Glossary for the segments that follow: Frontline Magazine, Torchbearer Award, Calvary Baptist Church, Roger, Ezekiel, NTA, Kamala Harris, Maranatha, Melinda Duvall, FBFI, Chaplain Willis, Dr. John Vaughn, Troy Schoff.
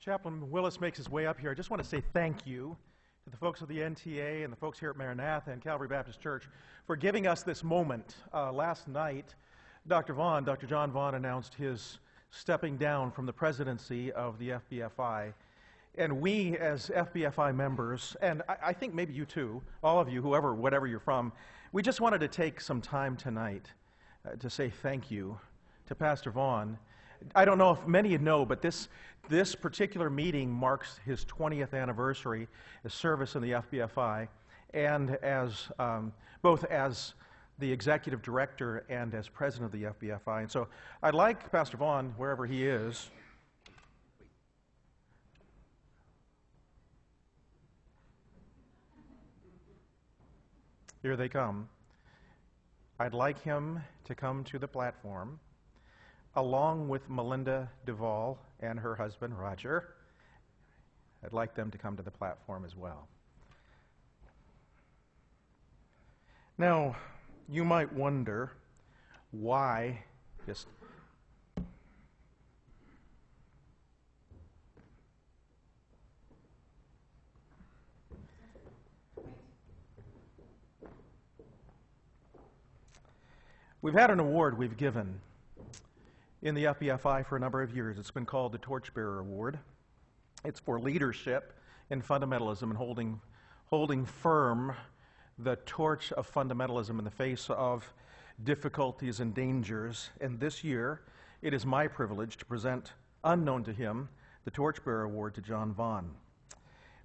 Chaplain Willis makes his way up here, I just want to say thank you to the folks of the NTA and the folks here at Maranatha and Calvary Baptist Church for giving us this moment. Last night, Dr. John Vaughn announced his stepping down from the presidency of the FBFI. And we, as FBFI members, and I think maybe you too, all of you, whoever, whatever you're from, we just wanted to take some time tonight to say thank you to Pastor Vaughn. I don't know if many know, but this particular meeting marks his 20th anniversary of service in the FBFI, and as both as the executive director and as president of the FBFI. And so I'd like Pastor Vaughn, wherever he is, here they come. I'd like him to come to the platform along with Melinda Duvall and her husband, Roger. I'd like them to come to the platform as well. Now, you might wonder why this. We've had an award we've given in the FBFI for a number of years. It's been called the Torchbearer Award. It's for leadership in fundamentalism and holding firm the torch of fundamentalism in the face of difficulties and dangers. And this year, it is my privilege to present, unknown to him, the Torchbearer Award to John Vaughn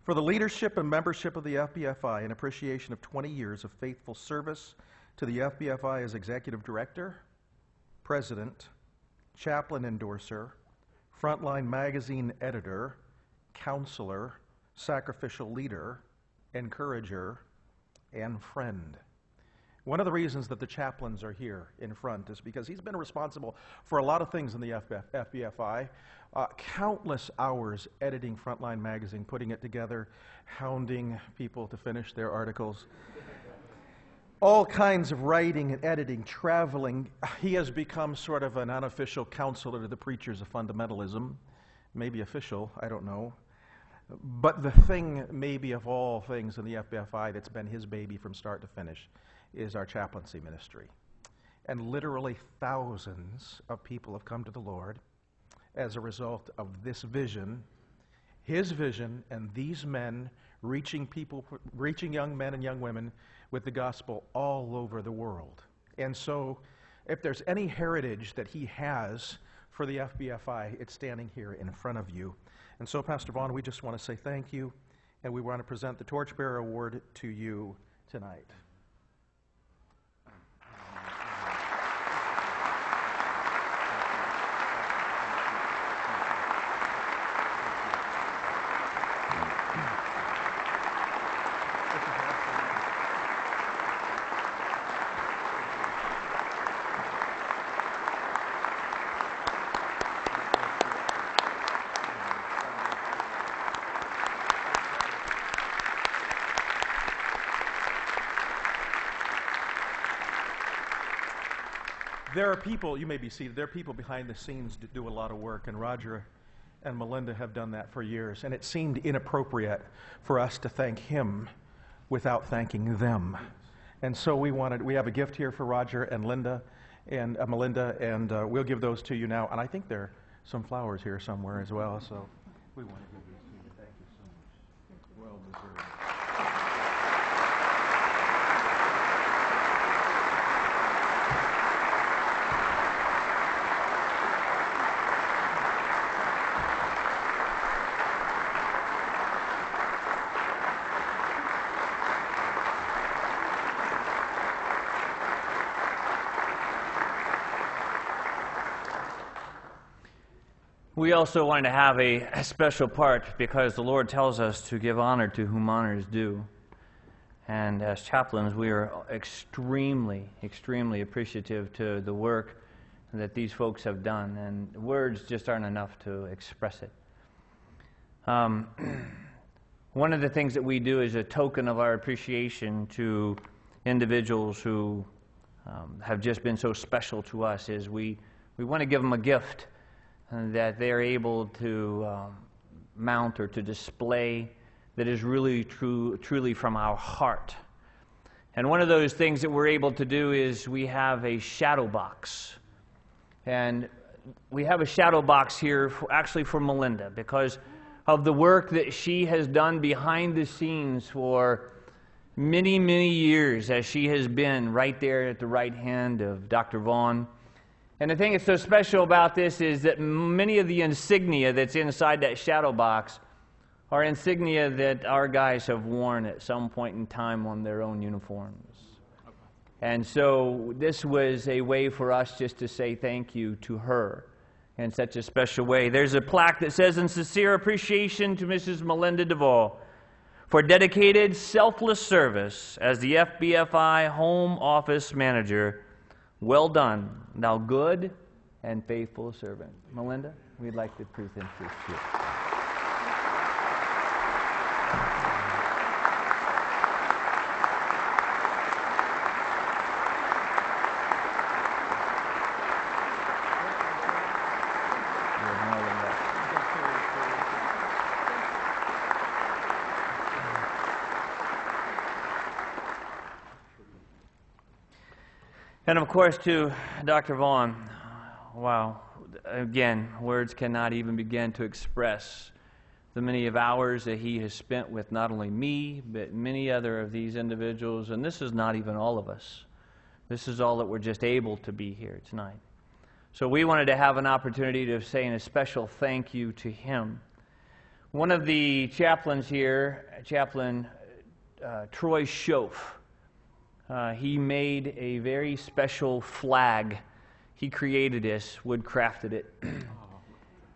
for the leadership and membership of the FBFI in appreciation of 20 years of faithful service to the FBFI as executive director, president, chaplain endorser, Frontline Magazine editor, counselor, sacrificial leader, encourager, and friend. One of the reasons that the chaplains are here in front is because he's been responsible for a lot of things in the FBFI, countless hours editing Frontline Magazine, putting it together, hounding people to finish their articles. All kinds of writing and editing, traveling. He has become sort of an unofficial counselor to the preachers of fundamentalism. Maybe official, I don't know. But the thing, maybe of all things in the FBFI that's been his baby from start to finish is our chaplaincy ministry. And literally thousands of people have come to the Lord as a result of this vision, his vision, and these men reaching people, reaching young men and young women with the gospel all over the world. And so if there's any heritage that he has for the FBFI, it's standing here in front of you. And so, Pastor Vaughn, we just want to say thank you, and we want to present the Torchbearer Award to you tonight. There are people, you may be seated, there are people behind the scenes that do a lot of work, and Roger and Melinda have done that for years, and it seemed inappropriate for us to thank him without thanking them. And so we have a gift here for Roger and Melinda, and we'll give those to you now. And I think there are some flowers here somewhere as well, so we want to give these to you. Thank you so much. Well deserved. We also want to have a special part because the Lord tells us to give honor to whom honor is due. And as chaplains, we are extremely, extremely appreciative to the work that these folks have done. And words just aren't enough to express it. One of the things that we do is a token of our appreciation to individuals who have just been so special to us is we want to give them a gift. And that they're able to mount or to display that is really truly from our heart. And one of those things that we're able to do is we have a shadow box. And we have a shadow box here actually for Melinda, because of the work that she has done behind the scenes for many, many years, as she has been right there at the right hand of Dr. Vaughn. And the thing that's so special about this is that many of the insignia that's inside that shadow box are insignia that our guys have worn at some point in time on their own uniforms. And so this was a way for us just to say thank you to her in such a special way. There's a plaque that says, "In sincere appreciation to Mrs. Melinda Duvall for dedicated, selfless service as the FBFI Home Office Manager. Well done, thou good and faithful servant." Melinda, we'd like to present this to you. And of course to Dr. Vaughn, wow, again, words cannot even begin to express the many of hours that he has spent with not only me, but many other of these individuals. And this is not even all of us. This is all that we're just able to be here tonight. So we wanted to have an opportunity to say a special thank you to him. One of the chaplains here, Chaplain Troy Schoff, he made a very special flag. He created this, woodcrafted it.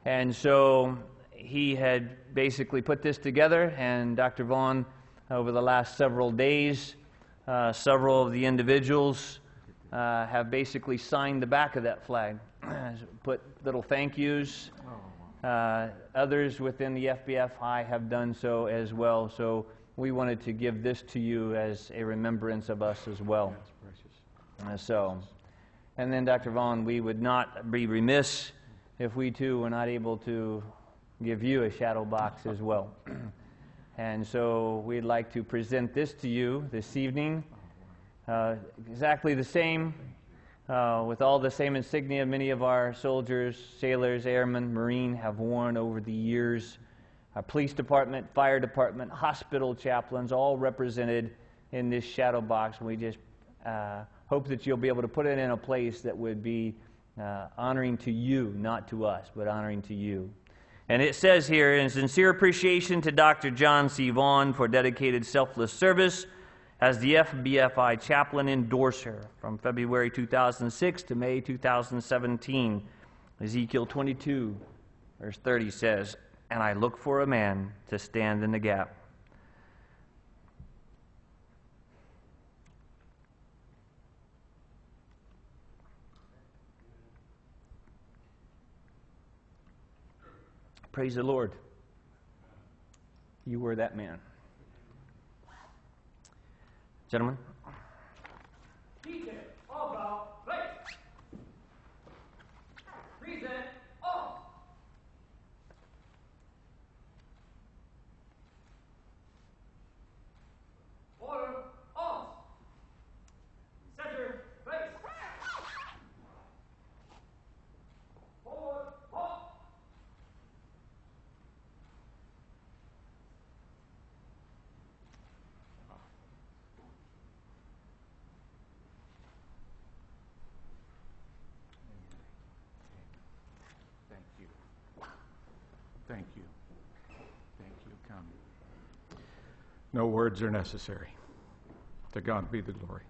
And so he had basically put this together, and Dr. Vaughn, over the last several days, several of the individuals have basically signed the back of that flag, put little thank yous. Others within the FBFI have done so as well. So we wanted to give this to you as a remembrance of us as well. That's precious. And then Dr. Vaughn, we would not be remiss if we too were not able to give you a shadow box as well. And so we'd like to present this to you this evening. Exactly the same, with all the same insignia many of our soldiers, sailors, airmen, Marine have worn over the years. Our police department, fire department, hospital chaplains, all represented in this shadow box. We just hope that you'll be able to put it in a place that would be honoring to you, not to us, but honoring to you. And it says here, "In sincere appreciation to Dr. John C. Vaughn for dedicated selfless service as the FBFI chaplain endorser from February 2006 to May 2017. Ezekiel 22, verse 30 says, "And I look for a man to stand in the gap." Praise the Lord. You were that man. Gentlemen. Thank you. Thank you. Come. No words are necessary. To God be the glory.